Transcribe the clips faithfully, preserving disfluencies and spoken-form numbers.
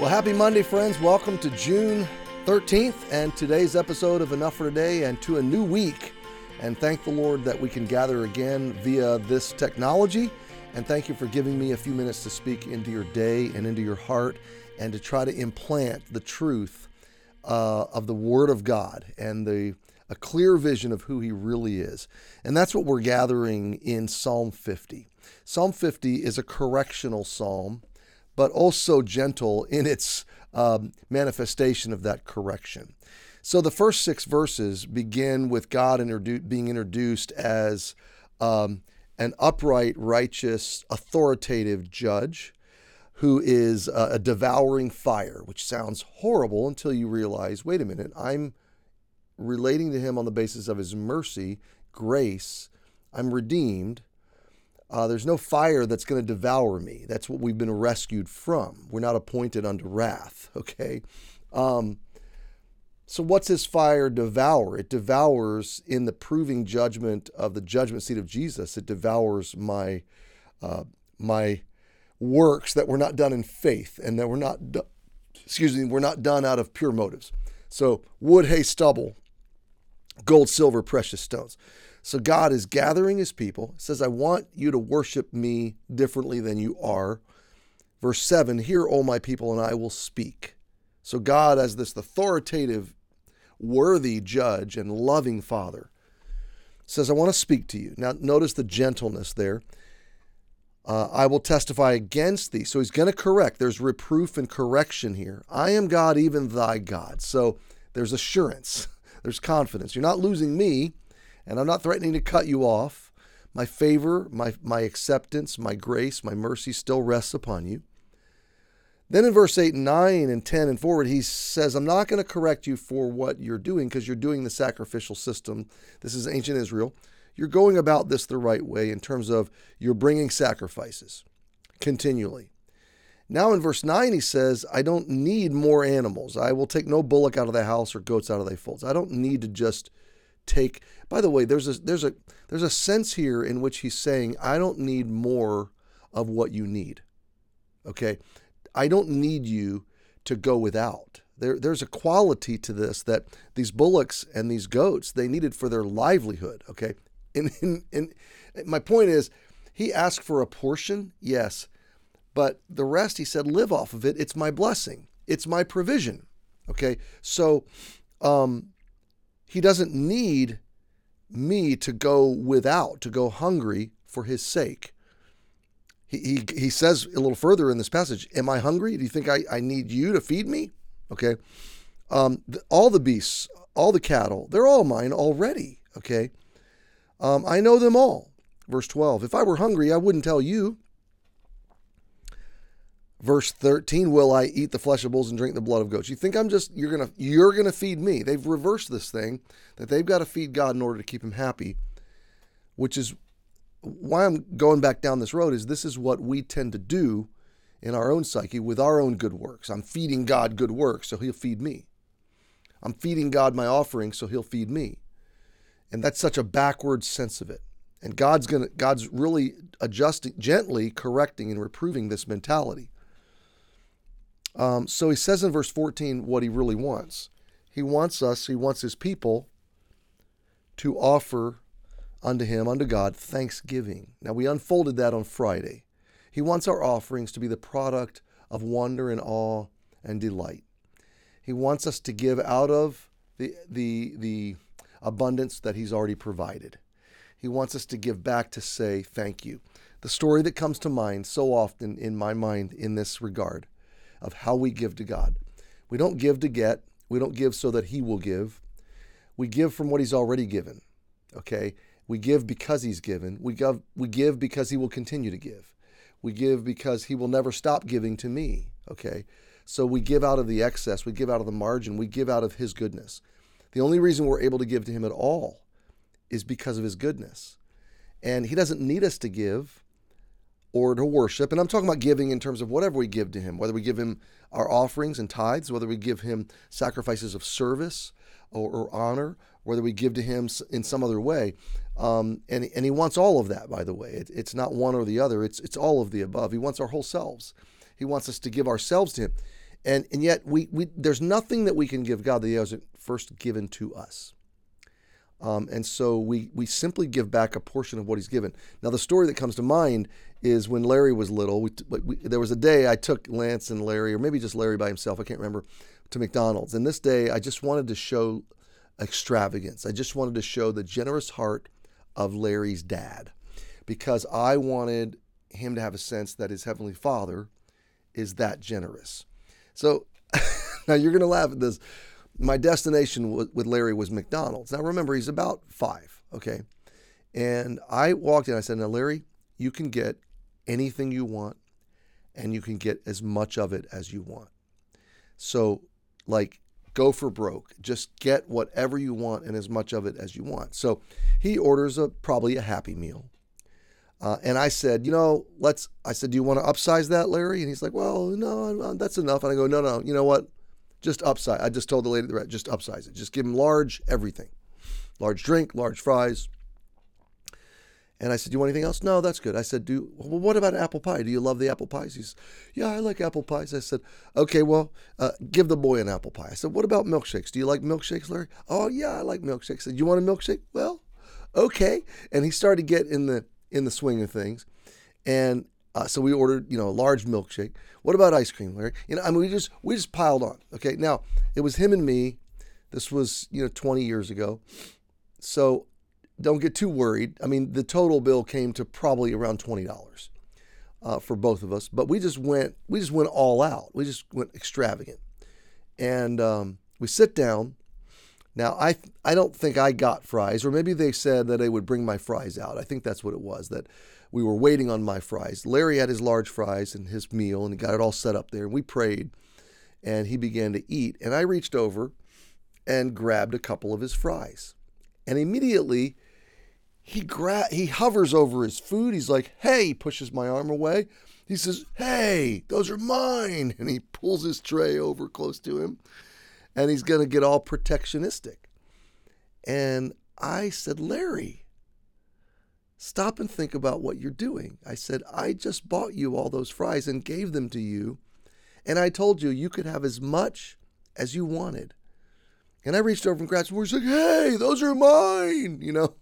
Well, happy Monday, friends. Welcome to June thirteenth and today's episode of Enough for Today and to a new week. And thank the Lord that we can gather again via this technology. And thank you for giving me a few minutes to speak into your day and into your heart and to try to implant the truth uh, of the Word of God and the a clear vision of who He really is. And that's what we're gathering in Psalm fifty. Psalm fifty is a correctional psalm, but also gentle in its um, manifestation of that correction. So the first six verses begin with God introdu- being introduced as um, an upright, righteous, authoritative judge who is uh, a devouring fire, which sounds horrible until you realize, wait a minute, I'm relating to Him on the basis of His mercy, grace. I'm redeemed. Uh, there's no fire that's going to devour me. That's what we've been rescued from. We're not appointed unto wrath, okay? Um, so what's His fire devour? It devours, in the proving judgment of the judgment seat of Jesus, it devours my uh, my works that were not done in faith and that were not, do- excuse me, were not done out of pure motives. So wood, hay, stubble, gold, silver, precious stones. So God is gathering His people. He says, I want you to worship me differently than you are. Verse seven, hear, O my people, and I will speak. So God, as this authoritative, worthy judge and loving Father, says, I want to speak to you. Now notice the gentleness there. Uh, I will testify against thee. So He's going to correct. There's reproof and correction here. I am God, even thy God. So there's assurance. There's confidence. You're not losing me, and I'm not threatening to cut you off. My favor, my, my acceptance, my grace, my mercy still rests upon you. Then in verse eight and nine and ten and forward, He says, I'm not going to correct you for what you're doing because you're doing the sacrificial system. This is ancient Israel. You're going about this the right way in terms of you're bringing sacrifices continually. Now in verse nine, He says, I don't need more animals. I will take no bullock out of the house or goats out of thy folds. I don't need to just take. By the way, there's a, there's a, there's a sense here in which He's saying, I don't need more of what you need. Okay. I don't need you to go without. There, there's a quality to this that these bullocks and these goats, they needed for their livelihood. Okay. And, and, and my point is, He asked for a portion, yes, but the rest, He said, live off of it. It's my blessing. It's my provision. Okay. So um, He doesn't need me to go without, to go hungry for His sake. He, he, he says a little further in this passage, am I hungry? Do you think I, I need you to feed me? Okay. Um, the, all the beasts, all the cattle, they're all mine already. Okay. Um, I know them all. Verse twelve, if I were hungry, I wouldn't tell you. Verse thirteen, will I eat the flesh of bulls and drink the blood of goats? You think I'm just, you're going to, you're going to feed me. They've reversed this thing that they've got to feed God in order to keep Him happy, which is why I'm going back down this road. Is this is what we tend to do in our own psyche with our own good works. I'm feeding God good works, so He'll feed me. I'm feeding God my offering, so He'll feed me. And that's such a backward sense of it. And God's gonna, God's really adjusting, gently correcting and reproving this mentality. Um, so He says in verse fourteen what He really wants. He wants us, He wants His people to offer unto Him, unto God, thanksgiving. Now we unfolded that on Friday. He wants our offerings to be the product of wonder and awe and delight. He wants us to give out of the the the abundance that He's already provided. He wants us to give back to say thank you. The story that comes to mind so often in my mind in this regard of how we give to God. We don't give to get. We don't give so that He will give. We give from what He's already given. Okay? We give because He's given. We give, we give because He will continue to give. We give because He will never stop giving to me. Okay? So we give out of the excess. We give out of the margin. We give out of His goodness. The only reason we're able to give to Him at all is because of His goodness. And He doesn't need us to give or to worship. And I'm talking about giving in terms of whatever we give to Him, whether we give Him our offerings and tithes, whether we give Him sacrifices of service or, or honor, whether we give to Him in some other way. Um, and, and He wants all of that, by the way. It, it's not one or the other. It's, it's all of the above. He wants our whole selves. He wants us to give ourselves to Him. And and yet we, we there's nothing that we can give God that He hasn't first given to us. Um, and so we we simply give back a portion of what He's given. Now the story that comes to mind is when Larry was little. We, we, there was a day I took Lance and Larry, or maybe just Larry by himself, I can't remember, to McDonald's. And this day I just wanted to show extravagance. I just wanted to show the generous heart of Larry's dad, because I wanted him to have a sense that his Heavenly Father is that generous. So now you're going to laugh at this. My destination with Larry was McDonald's. Now remember, he's about five, okay? And I walked in, I said, now Larry, you can get anything you want and you can get as much of it as you want. So like go for broke, just get whatever you want and as much of it as you want. So he orders a probably a Happy Meal. Uh, and I said, you know, let's, I said, do you want to upsize that, Larry? And he's like, well, no, that's enough. And I go, no, no, you know what? Just upsize. I just told the lady, just upsize it. Just give him large everything. Large drink, large fries. And I said, do you want anything else? No, that's good. I said, do, well, what about apple pie? Do you love the apple pies? He says, yeah, I like apple pies. I said, okay, well, uh, give the boy an apple pie. I said, what about milkshakes? Do you like milkshakes, Larry? Oh, yeah, I like milkshakes. I said, you want a milkshake? Well, okay. And he started to get in the, in the swing of things. And uh, so we ordered, you know, a large milkshake. What about ice cream, Larry? You know, I mean, we just, we just piled on. Okay. Now it was him and me. This was, you know, twenty years ago. So don't get too worried. I mean, the total bill came to probably around twenty dollars uh, for both of us, but we just went, we just went all out. We just went extravagant. And um, we sit down. Now, I th- I don't think I got fries, or maybe they said that they would bring my fries out. I think that's what it was, that we were waiting on my fries. Larry had his large fries and his meal, and he got it all set up there. We prayed, and he began to eat. And I reached over and grabbed a couple of his fries. And immediately, he gra- he hovers over his food. He's like, hey, he pushes my arm away. He says, hey, those are mine. And he pulls his tray over close to him. And he's going to get all protectionistic. And I said, Larry, stop and think about what you're doing. I said, I just bought you all those fries and gave them to you. And I told you, you could have as much as you wanted. And I reached over and grabbed some more. He's like, hey, those are mine, you know.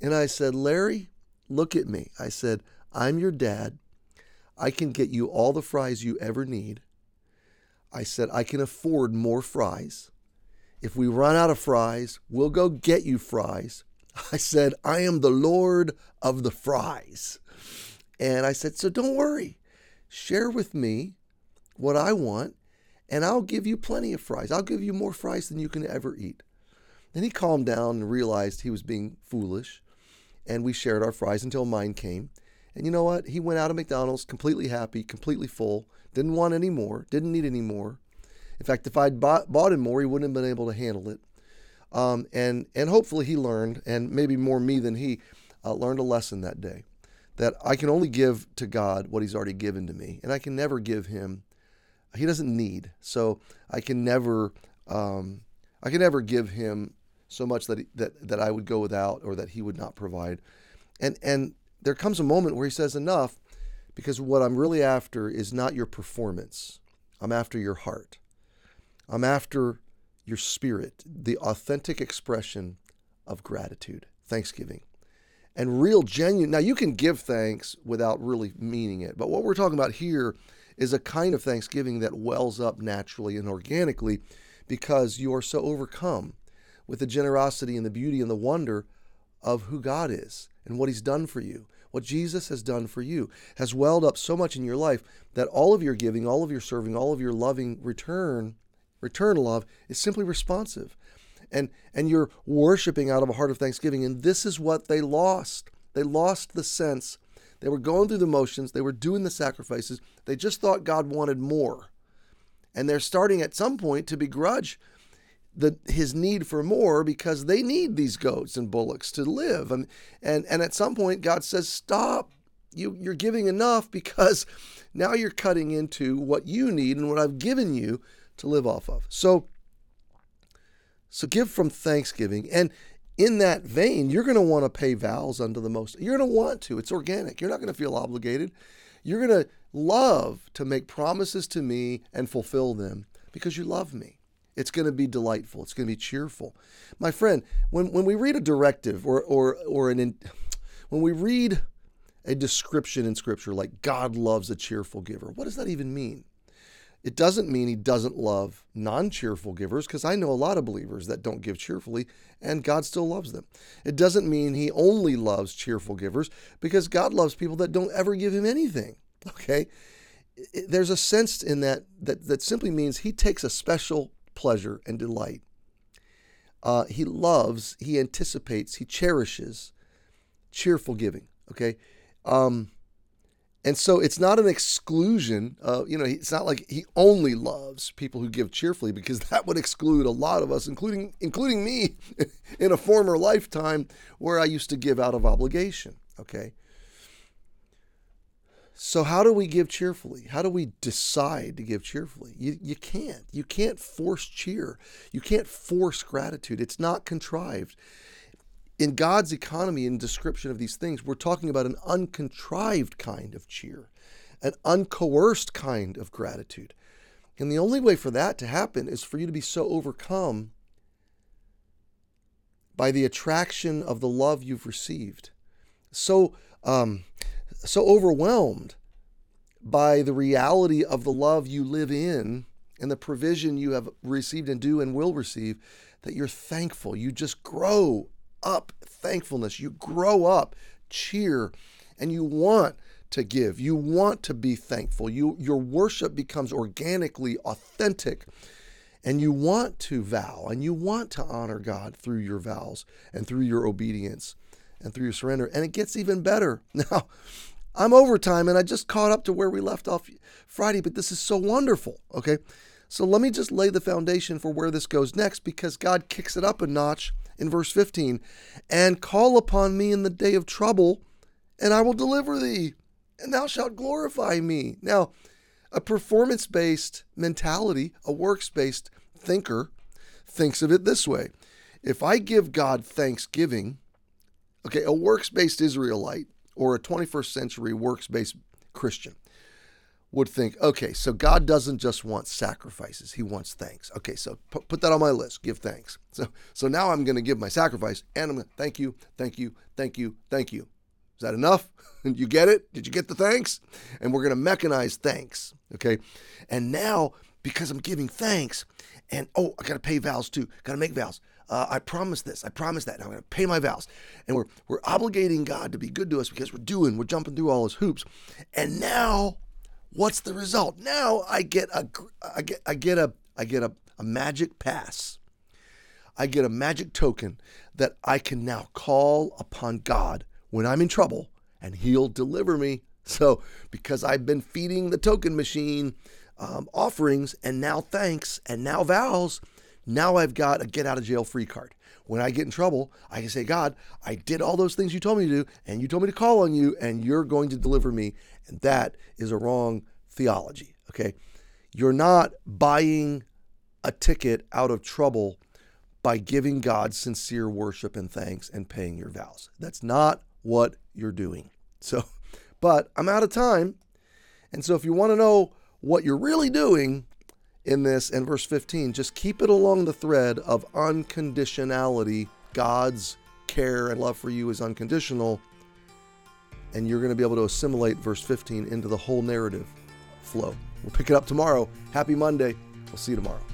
And I said, Larry, look at me. I said, I'm your dad. I can get you all the fries you ever need. I said, I can afford more fries. If we run out of fries, we'll go get you fries. I said, I am the Lord of the fries. And I said, so don't worry. Share with me what I want, and I'll give you plenty of fries. I'll give you more fries than you can ever eat. Then he calmed down and realized he was being foolish, and we shared our fries until mine came. And you know what? He went out of McDonald's completely happy, completely full, didn't want any more, didn't need any more. In fact, if I'd bought, bought him more, he wouldn't have been able to handle it. Um, and and hopefully he learned, and maybe more me than he, uh, learned a lesson that day, that I can only give to God what He's already given to me, and I can never give Him. He doesn't need, so I can never, um, I can never give Him so much that he, that that I would go without or that He would not provide, and and. There comes a moment where He says enough, because what I'm really after is not your performance. I'm after your heart. I'm after your spirit, the authentic expression of gratitude, thanksgiving, and real genuine. Now you can give thanks without really meaning it, but what we're talking about here is a kind of thanksgiving that wells up naturally and organically because you are so overcome with the generosity and the beauty and the wonder of who God is and what He's done for you. What Jesus has done for you has welled up so much in your life that all of your giving, all of your serving, all of your loving return, return love is simply responsive. And, and you're worshiping out of a heart of thanksgiving. And this is what they lost. They lost the sense. They were going through the motions. They were doing the sacrifices. They just thought God wanted more. And they're starting at some point to begrudge The, his need for more because they need these goats and bullocks to live. And and and at some point God says, stop, you, you're giving enough because now you're cutting into what you need and what I've given you to live off of. So, so give from thanksgiving. And in that vein, you're going to want to pay vows unto the Most. You're going to want to. It's organic. You're not going to feel obligated. You're going to love to make promises to me and fulfill them because you love me. It's going to be delightful. It's going to be cheerful. My friend, when, when we read a directive or or or an in, when we read a description in Scripture like God loves a cheerful giver, what does that even mean? It doesn't mean he doesn't love non-cheerful givers, because I know a lot of believers that don't give cheerfully, and God still loves them. It doesn't mean he only loves cheerful givers, because God loves people that don't ever give him anything, okay? There's a sense in that that, that simply means he takes a special pleasure and delight. Uh, he loves, he anticipates, he cherishes cheerful giving, okay? Um... And so it's not an exclusion. Uh, you know, it's not like he only loves people who give cheerfully, because that would exclude a lot of us, including including me, in a former lifetime where I used to give out of obligation. Okay. So how do we give cheerfully? How do we decide to give cheerfully? You you can't. You can't force cheer. You can't force gratitude. It's not contrived. In God's economy and description of these things, we're talking about an uncontrived kind of cheer, an uncoerced kind of gratitude. And the only way for that to happen is for you to be so overcome by the attraction of the love you've received, so um, so overwhelmed by the reality of the love you live in and the provision you have received and do and will receive, that you're thankful. You just grow up thankfulness, you grow up cheer, and you want to give, you want to be thankful, you your worship becomes organically authentic, and you want to vow and you want to honor God through your vows and through your obedience and through your surrender. And it gets even better. Now, I'm over time and I just caught up to where we left off Friday, but this is so wonderful. Okay, so let me just lay the foundation for where this goes next, because God kicks it up a notch in verse fifteen, and call upon me in the day of trouble, and I will deliver thee, and thou shalt glorify me. Now, a performance-based mentality, a works-based thinker, thinks of it this way. If I give God thanksgiving, okay, a works-based Israelite or a twenty-first century works-based Christian would think, okay, so God doesn't just want sacrifices. He wants thanks. Okay, so p- put that on my list, give thanks. So so now I'm going to give my sacrifice, and I'm going to thank you, thank you, thank you, thank you. Is that enough? You get it? Did you get the thanks? And we're going to mechanize thanks, okay? And now, because I'm giving thanks, and oh, I got to pay vows too. Got to make vows. Uh, I promise this, I promise that, and I'm going to pay my vows. And we're we're obligating God to be good to us because we're doing, we're jumping through all his hoops. And now, what's the result? Now I get a, I get, I get a, I get a, a magic pass. I get a magic token that I can now call upon God when I'm in trouble, and he'll deliver me. So because I've been feeding the token machine um, offerings, and now thanks, and now vows, now I've got a get out of jail free card. When I get in trouble, I can say, God, I did all those things you told me to do, and you told me to call on you, and you're going to deliver me. And that is a wrong theology, okay? You're not buying a ticket out of trouble by giving God sincere worship and thanks and paying your vows. That's not what you're doing. So, but I'm out of time. And so if you want to know what you're really doing in this and verse fifteen, just keep it along the thread of unconditionality. God's care and love for you is unconditional. And you're going to be able to assimilate verse fifteen into the whole narrative flow. We'll pick it up tomorrow. Happy Monday. We'll see you tomorrow.